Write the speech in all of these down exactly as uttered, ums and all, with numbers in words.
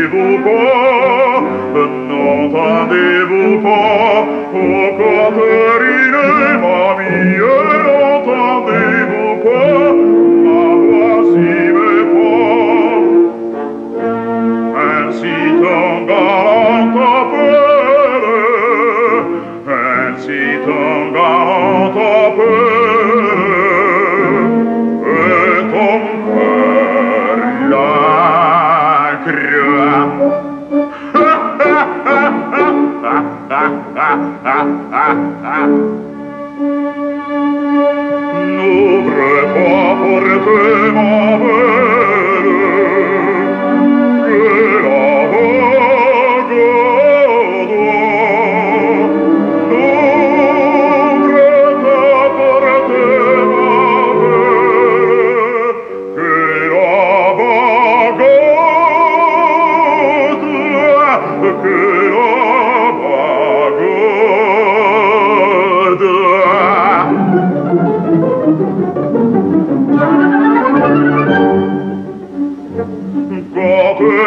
Vous qui faites l'endormir, n'entendez-vous pas, n'entendez-vous pas, oh Catherine, ma mie, n'entendez-vous pas, ma voici mes pas. Ainsi ton galant appelle, ainsi ton galant appelle, n'ouvre pas porte ma belle, je la regarde. N'ouvre pas porte ma belle, que la bagarde, que la Caterina che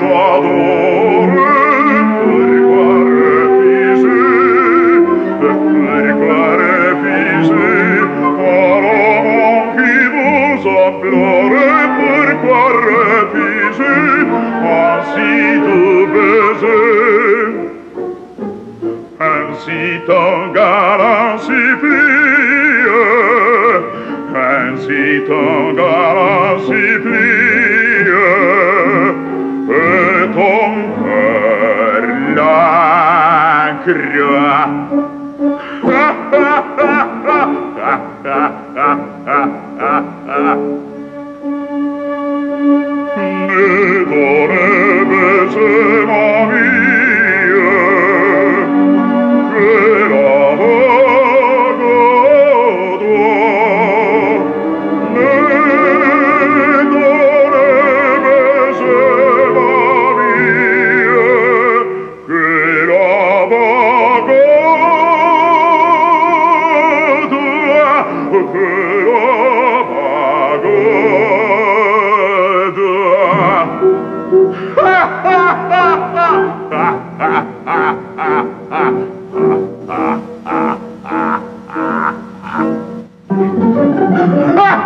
j'adore, per clare fise, allora non chi vos applore, per clare fise, anzi tu bese, anzi ton galant si plie, anzi ton galant si plie. Ne dovrebbe se ma mia, che la vagado, ne dovrebbe se ma mia, che la vagado, che la vagado.